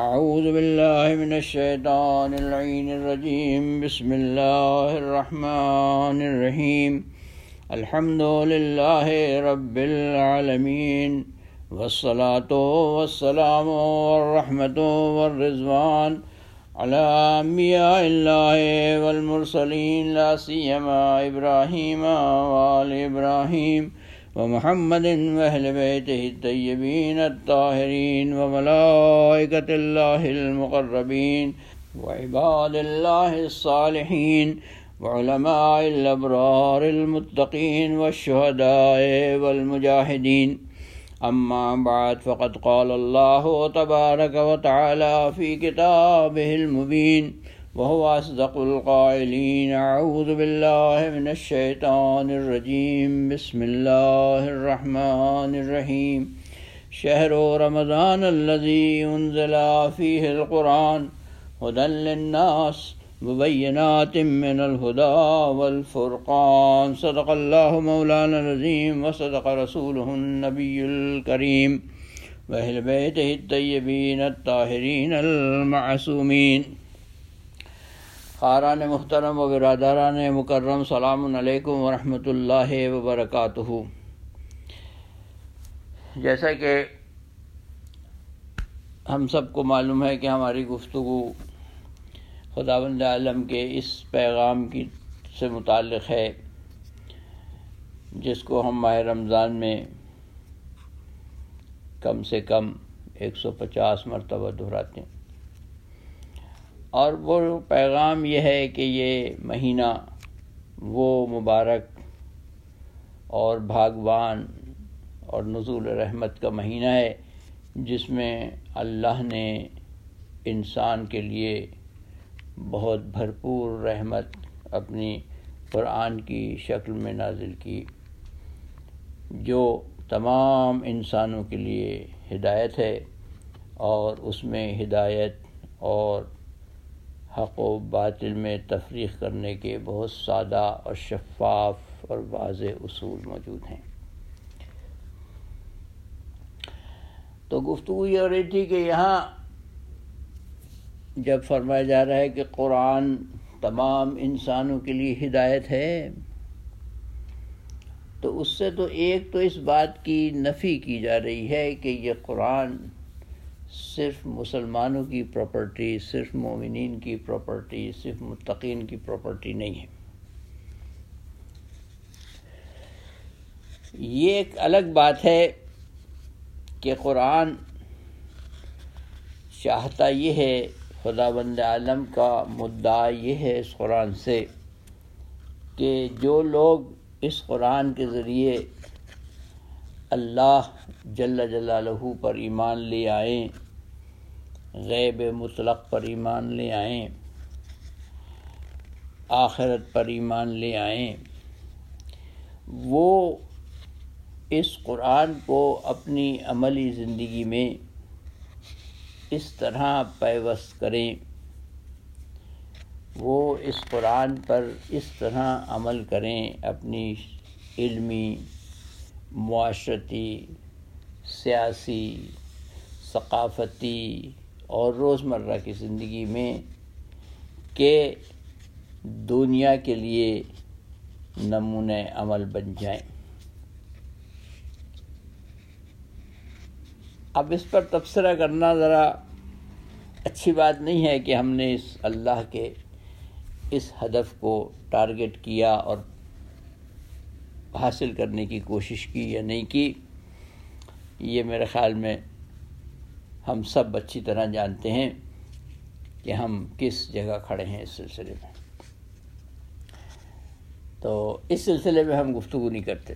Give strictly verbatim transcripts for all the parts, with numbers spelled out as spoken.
اعوذ باللہ من الشیطان اللعین الرجیم بسم اللہ الرحمن الرحیم الحمد للہ رب العالمین والصلاة والسلام والرحمة والرضوان على انبیاء اللہ والمرسلین لا سیما ابراہیم وآل ابراہیم ومحمد واہل بیتہ الطیبین الطاہرین وملائکۃ اللہ المقربین وعباد اللہ الصالحین وعلماء الابرار المتقین والشہداء والمجاہدین اما بعد فقد قال اللہ تبارک وتعالی فی کتابہ المبین وهو اصدق القائلین اعوذ باللہ من الشیطان الرجیم بسم اللہ الرحمن الرحیم شہر رمضان الذی انزل فیہ القرآن ھدی للناس مبینات من الہدی والفرقان صدق اللہ مولانا العظیم وصدق رسولہ النبی الکریم واہل بیتہ الطیبین الطاہرین المعصومین۔ خاران محترم و برادران مکرم، سلام علیکم ورحمۃ اللہ وبرکاتہ۔ جیسا کہ ہم سب کو معلوم ہے کہ ہماری گفتگو خداوند عالم کے اس پیغام کی سے متعلق ہے جس کو ہم ماہ رمضان میں کم سے کم ایک سو پچاس مرتبہ دہراتے ہیں، اور وہ پیغام یہ ہے کہ یہ مہینہ وہ مبارک اور بھاگوان اور نزول رحمت کا مہینہ ہے جس میں اللہ نے انسان کے لیے بہت بھرپور رحمت اپنی قرآن کی شکل میں نازل کی، جو تمام انسانوں کے لیے ہدایت ہے، اور اس میں ہدایت اور حق و باطل میں تفریق کرنے کے بہت سادہ اور شفاف اور واضح اصول موجود ہیں۔ تو گفتگو یہ ہو رہی تھی کہ یہاں جب فرمایا جا رہا ہے کہ قرآن تمام انسانوں کے لیے ہدایت ہے، تو اس سے تو ایک تو اس بات کی نفی کی جا رہی ہے کہ یہ قرآن صرف مسلمانوں کی پراپرٹی، صرف مومنین کی پراپرٹی، صرف متقین کی پراپرٹی نہیں ہے۔ یہ ایک الگ بات ہے کہ قرآن چاہتا یہ ہے، خداوند عالم کا مدعا یہ ہے اس قرآن سے کہ جو لوگ اس قرآن کے ذریعے اللہ جل جلالہ پر ایمان لے آئیں، غیب مطلق پر ایمان لے آئیں، آخرت پر ایمان لے آئیں، وہ اس قرآن کو اپنی عملی زندگی میں اس طرح پیوست کریں، وہ اس قرآن پر اس طرح عمل کریں، اپنی علمی، معاشرتی، سیاسی، ثقافتی اور روزمرہ کی زندگی میں، کہ دنیا کے لیے نمونہ عمل بن جائیں۔ اب اس پر تبصرہ کرنا ذرا اچھی بات نہیں ہے کہ ہم نے اس اللہ کے اس ہدف کو ٹارگٹ کیا اور حاصل کرنے کی کوشش کی یا نہیں کی، یہ میرے خیال میں ہم سب اچھی طرح جانتے ہیں کہ ہم کس جگہ کھڑے ہیں اس سلسلے میں، تو اس سلسلے میں ہم گفتگو نہیں کرتے۔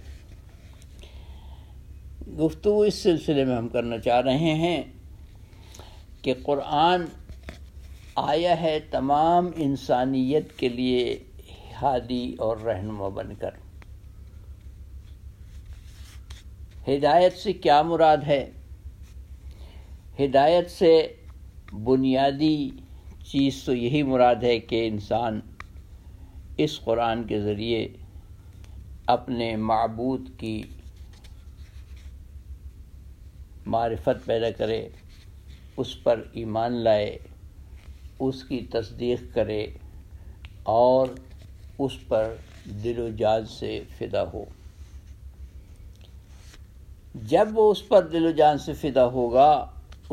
گفتگو اس سلسلے میں ہم کرنا چاہ رہے ہیں کہ قرآن آیا ہے تمام انسانیت کے لیے ہادی اور رہنما بن کر۔ ہدایت سے کیا مراد ہے؟ ہدایت سے بنیادی چیز تو یہی مراد ہے کہ انسان اس قرآن کے ذریعے اپنے معبود کی معرفت پیدا کرے، اس پر ایمان لائے، اس کی تصدیق کرے اور اس پر دل و جان سے فدا ہو۔ جب وہ اس پر دل و جان سے فدا ہوگا،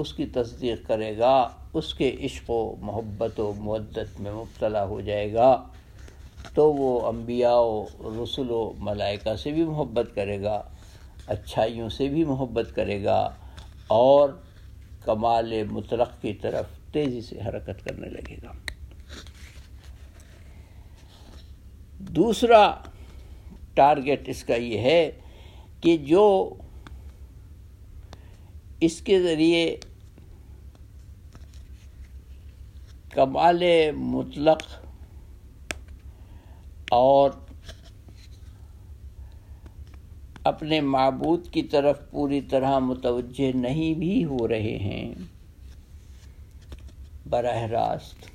اس کی تصدیق کرے گا، اس کے عشق و محبت و مودت میں مبتلا ہو جائے گا، تو وہ انبیاء و رسل و ملائکہ سے بھی محبت کرے گا، اچھائیوں سے بھی محبت کرے گا اور کمال مطلق کی طرف تیزی سے حرکت کرنے لگے گا۔ دوسرا ٹارگٹ اس کا یہ ہے کہ جو اس کے ذریعے کمال مطلق اور اپنے معبود کی طرف پوری طرح متوجہ نہیں بھی ہو رہے ہیں براہ راست،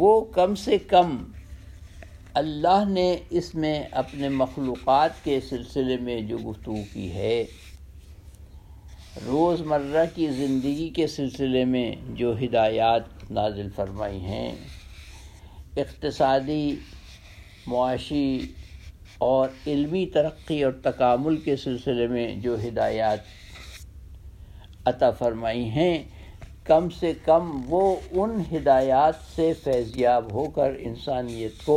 وہ کم سے کم اللہ نے اس میں اپنے مخلوقات کے سلسلے میں جو گفتگو کی ہے، روزمرہ کی زندگی کے سلسلے میں جو ہدایات نازل فرمائی ہیں، اقتصادی، معاشی اور علمی ترقی اور تکامل کے سلسلے میں جو ہدایات عطا فرمائی ہیں، کم سے کم وہ ان ہدایات سے فیض یاب ہو کر انسانیت کو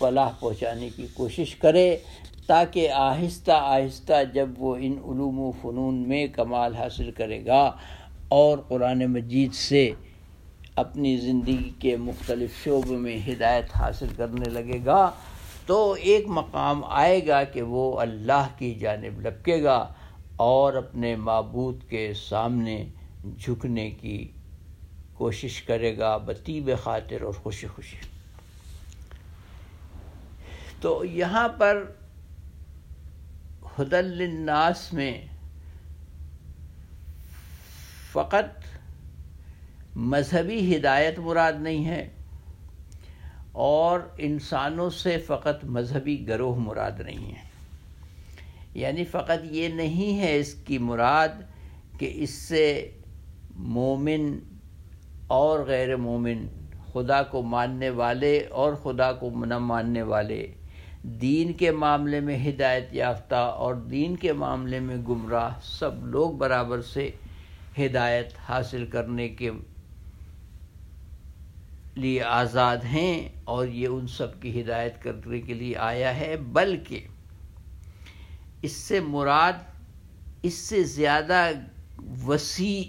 فلاح پہنچانے کی کوشش کرے، تاکہ آہستہ آہستہ جب وہ ان علوم و فنون میں کمال حاصل کرے گا اور قرآن مجید سے اپنی زندگی کے مختلف شعبوں میں ہدایت حاصل کرنے لگے گا، تو ایک مقام آئے گا کہ وہ اللہ کی جانب لپکے گا اور اپنے معبود کے سامنے جھکنے کی کوشش کرے گا، بطیب خاطر اور خوشی خوشی۔ تو یہاں پر ہدی للناس میں فقط مذہبی ہدایت مراد نہیں ہے اور انسانوں سے فقط مذہبی گروہ مراد نہیں ہے، یعنی فقط یہ نہیں ہے اس کی مراد کہ اس سے مومن اور غیر مومن، خدا کو ماننے والے اور خدا کو نہ ماننے والے، دین کے معاملے میں ہدایت یافتہ اور دین کے معاملے میں گمراہ، سب لوگ برابر سے ہدایت حاصل کرنے کے لیے آزاد ہیں، اور یہ ان سب کی ہدایت کرنے کے لیے آیا ہے، بلکہ اس سے مراد اس سے زیادہ وسیع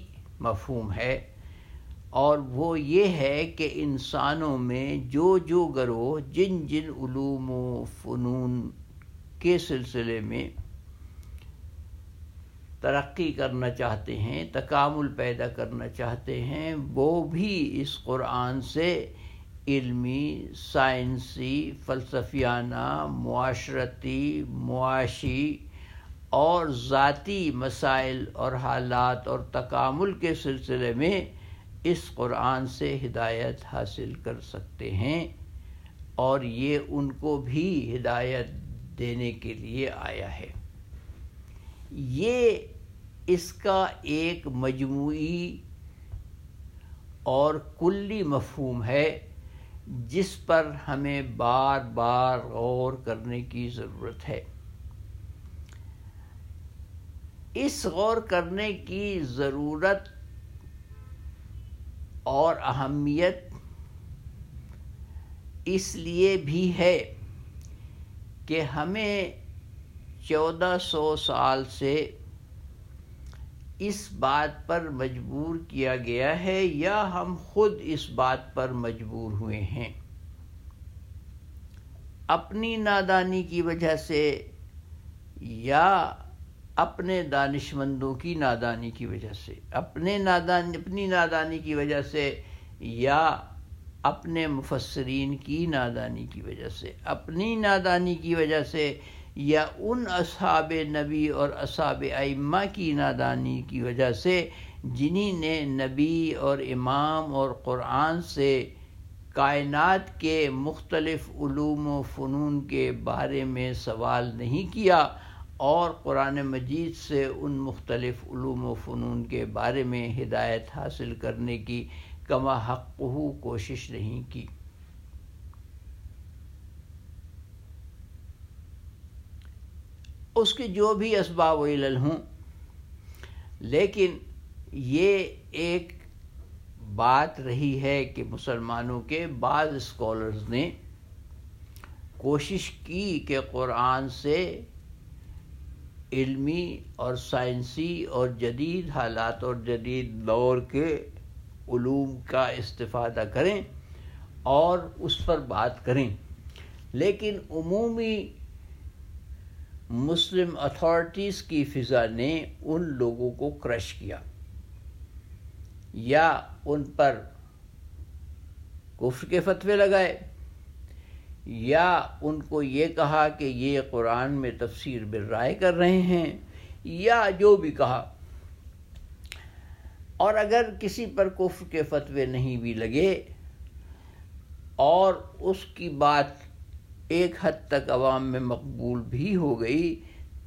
مفہوم ہے، اور وہ یہ ہے کہ انسانوں میں جو جو گروہ جن جن علوم و فنون کے سلسلے میں ترقی کرنا چاہتے ہیں، تکامل پیدا کرنا چاہتے ہیں، وہ بھی اس قرآن سے علمی، سائنسی، فلسفیانہ، معاشرتی، معاشی اور ذاتی مسائل اور حالات اور تکامل کے سلسلے میں اس قرآن سے ہدایت حاصل کر سکتے ہیں، اور یہ ان کو بھی ہدایت دینے کے لیے آیا ہے۔ یہ اس کا ایک مجموعی اور کلی مفہوم ہے جس پر ہمیں بار بار غور کرنے کی ضرورت ہے۔ اس غور کرنے کی ضرورت اور اہمیت اس لیے بھی ہے کہ ہمیں چودہ سو سال سے اس بات پر مجبور کیا گیا ہے، یا ہم خود اس بات پر مجبور ہوئے ہیں، اپنی نادانی کی وجہ سے یا اپنے دانشمندوں کی نادانی کی وجہ سے، اپنے نادانی اپنی نادانی کی وجہ سے یا اپنے مفسرین کی نادانی کی وجہ سے، اپنی نادانی کی وجہ سے یا ان اصحاب نبی اور اصحاب ائمہ کی نادانی کی وجہ سے جنہی نے نبی اور امام اور قرآن سے کائنات کے مختلف علوم و فنون کے بارے میں سوال نہیں کیا اور قرآن مجید سے ان مختلف علوم و فنون کے بارے میں ہدایت حاصل کرنے کی کما حقہ کوشش نہیں کی۔ اس کے جو بھی اسباب علل ہوں، لیکن یہ ایک بات رہی ہے کہ مسلمانوں کے بعض اسکالرز نے کوشش کی کہ قرآن سے علمی اور سائنسی اور جدید حالات اور جدید دور کے علوم کا استفادہ کریں اور اس پر بات کریں، لیکن عمومی مسلم اتھارٹیز کی فضا نے ان لوگوں کو کرش کیا یا ان پر کفر کے فتوے لگائے یا ان کو یہ کہا کہ یہ قرآن میں تفسیر بالرائے کر رہے ہیں یا جو بھی کہا۔ اور اگر کسی پر کفر کے فتوے نہیں بھی لگے اور اس کی بات ایک حد تک عوام میں مقبول بھی ہو گئی،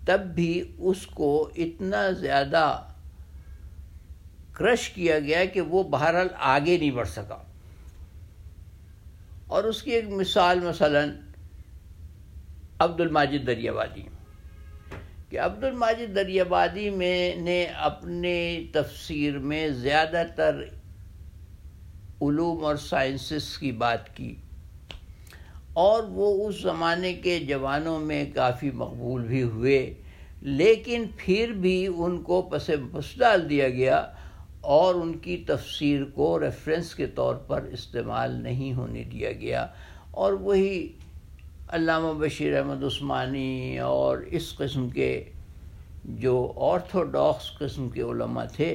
تب بھی اس کو اتنا زیادہ کرش کیا گیا کہ وہ بہرحال آگے نہیں بڑھ سکا۔ اور اس کی ایک مثال مثلا عبد الماجد دریابادی، کہ عبد الماجد دریابادی میں نے اپنے تفسیر میں زیادہ تر علوم اور سائنسز کی بات کی اور وہ اس زمانے کے جوانوں میں کافی مقبول بھی ہوئے، لیکن پھر بھی ان کو پس پس ڈال دیا گیا اور ان کی تفسیر کو ریفرنس کے طور پر استعمال نہیں ہونے دیا گیا۔ اور وہی علامہ بشیر احمد عثمانی اور اس قسم کے جو آرتھوڈاکس قسم کے علماء تھے،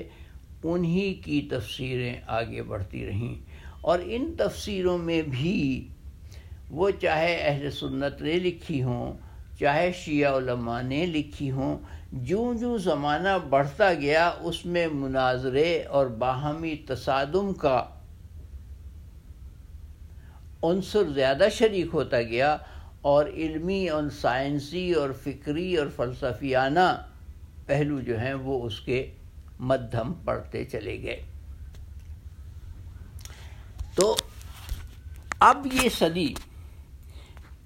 انہی کی تفسیریں آگے بڑھتی رہیں، اور ان تفسیروں میں بھی وہ چاہے اہل سنت نے لکھی ہوں چاہے شیعہ علماء نے لکھی ہوں، جوں جوں زمانہ بڑھتا گیا اس میں مناظرے اور باہمی تصادم کا عنصر زیادہ شریک ہوتا گیا، اور علمی اور سائنسی اور فکری اور فلسفیانہ پہلو جو ہیں وہ اس کے مدھم پڑتے چلے گئے۔ تو اب یہ صدی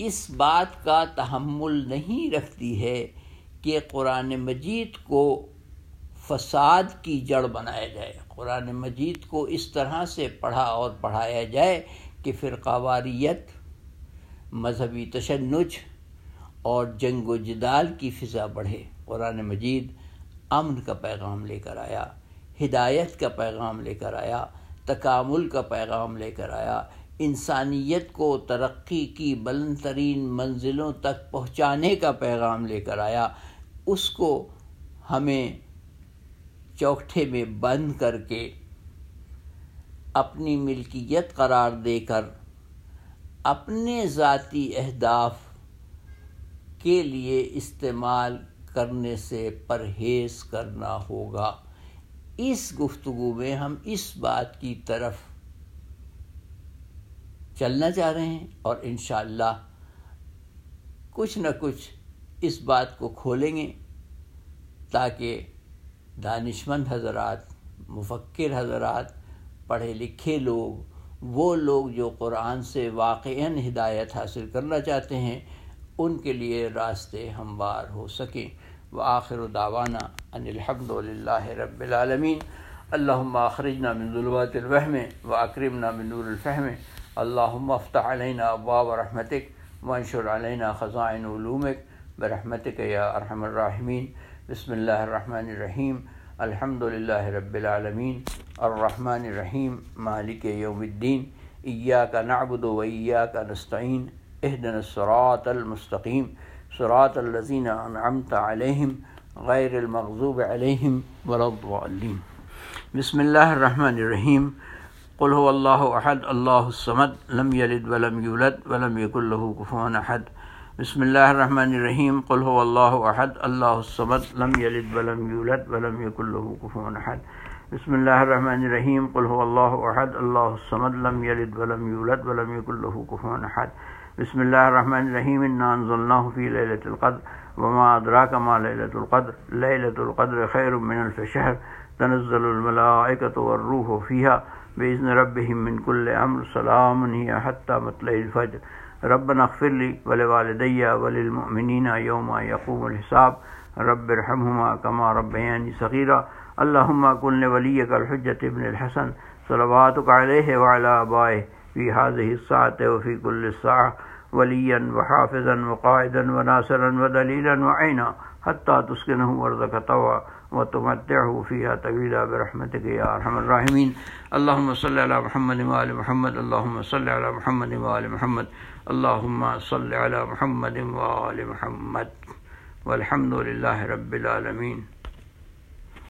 اس بات کا تحمل نہیں رکھتی ہے کہ قرآن مجید کو فساد کی جڑ بنایا جائے، قرآن مجید کو اس طرح سے پڑھا اور پڑھایا جائے کہ فرقہ واریت، مذہبی تشنج اور جنگ و جدال کی فضا بڑھے۔ قرآن مجید امن کا پیغام لے کر آیا، ہدایت کا پیغام لے کر آیا، تکامل کا پیغام لے کر آیا، انسانیت کو ترقی کی بلند ترین منزلوں تک پہنچانے کا پیغام لے کر آیا۔ اس کو ہمیں چوکٹھے میں بند کر کے اپنی ملکیت قرار دے کر اپنے ذاتی اہداف کے لیے استعمال کرنے سے پرہیز کرنا ہوگا۔ اس گفتگو میں ہم اس بات کی طرف چلنا چاہ رہے ہیں، اور انشاءاللہ کچھ نہ کچھ اس بات کو کھولیں گے تاکہ دانشمند حضرات، مفکر حضرات، پڑھے لکھے لوگ، وہ لوگ جو قرآن سے واقعاً ہدایت حاصل کرنا چاہتے ہیں، ان کے لیے راستے ہموار ہو سکیں۔ وآخر دعوانا ان الحمد للہ رب العالمین۔ اللہم اخرجنا من ظلمات الوہم واکرمنا من نور الفہم۔ اللهم افتح علينا ابواب رحمتك وانشر علينا خزائن علومك برحمتك يا ارحم الراحمين۔ بسم الله الرحمن الرحيم۔ الحمد لله رب العالمين الرحمن الرحيم مالك يوم الدين۔ اياك نعبد واياك نستعين اهدنا الصراط المستقيم صراط الذين انعمت عليهم غير المغضوب عليهم ولا الضالين۔ بسم الله الرحمن الرحيم۔ قل هو الله احد الله الصمد لم يلد ولم يولد ولم يكن له كفوا احد۔ بسم الله الرحمن الرحيم۔ قل هو الله احد الله الصمد لم يلد ولم يولد ولم يكن له كفوا احد۔ بسم الله الرحمن الرحيم۔ قل هو الله احد الله الصمد لم يلد ولم يولد ولم يكن له كفوا احد۔ بسم اللہ الرحمن الرحیم انا انزلناه فی لیلۃ القدر وما ادراک ما لیلۃ القدر لیلۃ القدر خیر من الف شہر تنزل الملائکۃ والروح فیها باذن ربهم من كل امر سلام هي حتى مطلع الفجر ربنا اغفر لي ولوالدي وللمؤمنین یوم یقوم الحساب رب ارحمهما كما ربیانی صغیرا اللهم كن لولیک الحجۃ ابن الحسن صلواتک علیہ وعلی آبائہ فی هذه الساعۃ وفی كل ساعہ ولیا وحافظا وقائدا وناصرا ودلیلا وعینا حتی تسکنہ ارضک طوعا وتمتعہ فیہا طویلا برحمتک یا ارحم الراحمین اللہم صل علی محمد وآل محمد اللہم صل علی محمد وآل محمد اللہم صل علی محمد وآل محمد والحمد للہ رب العالمین.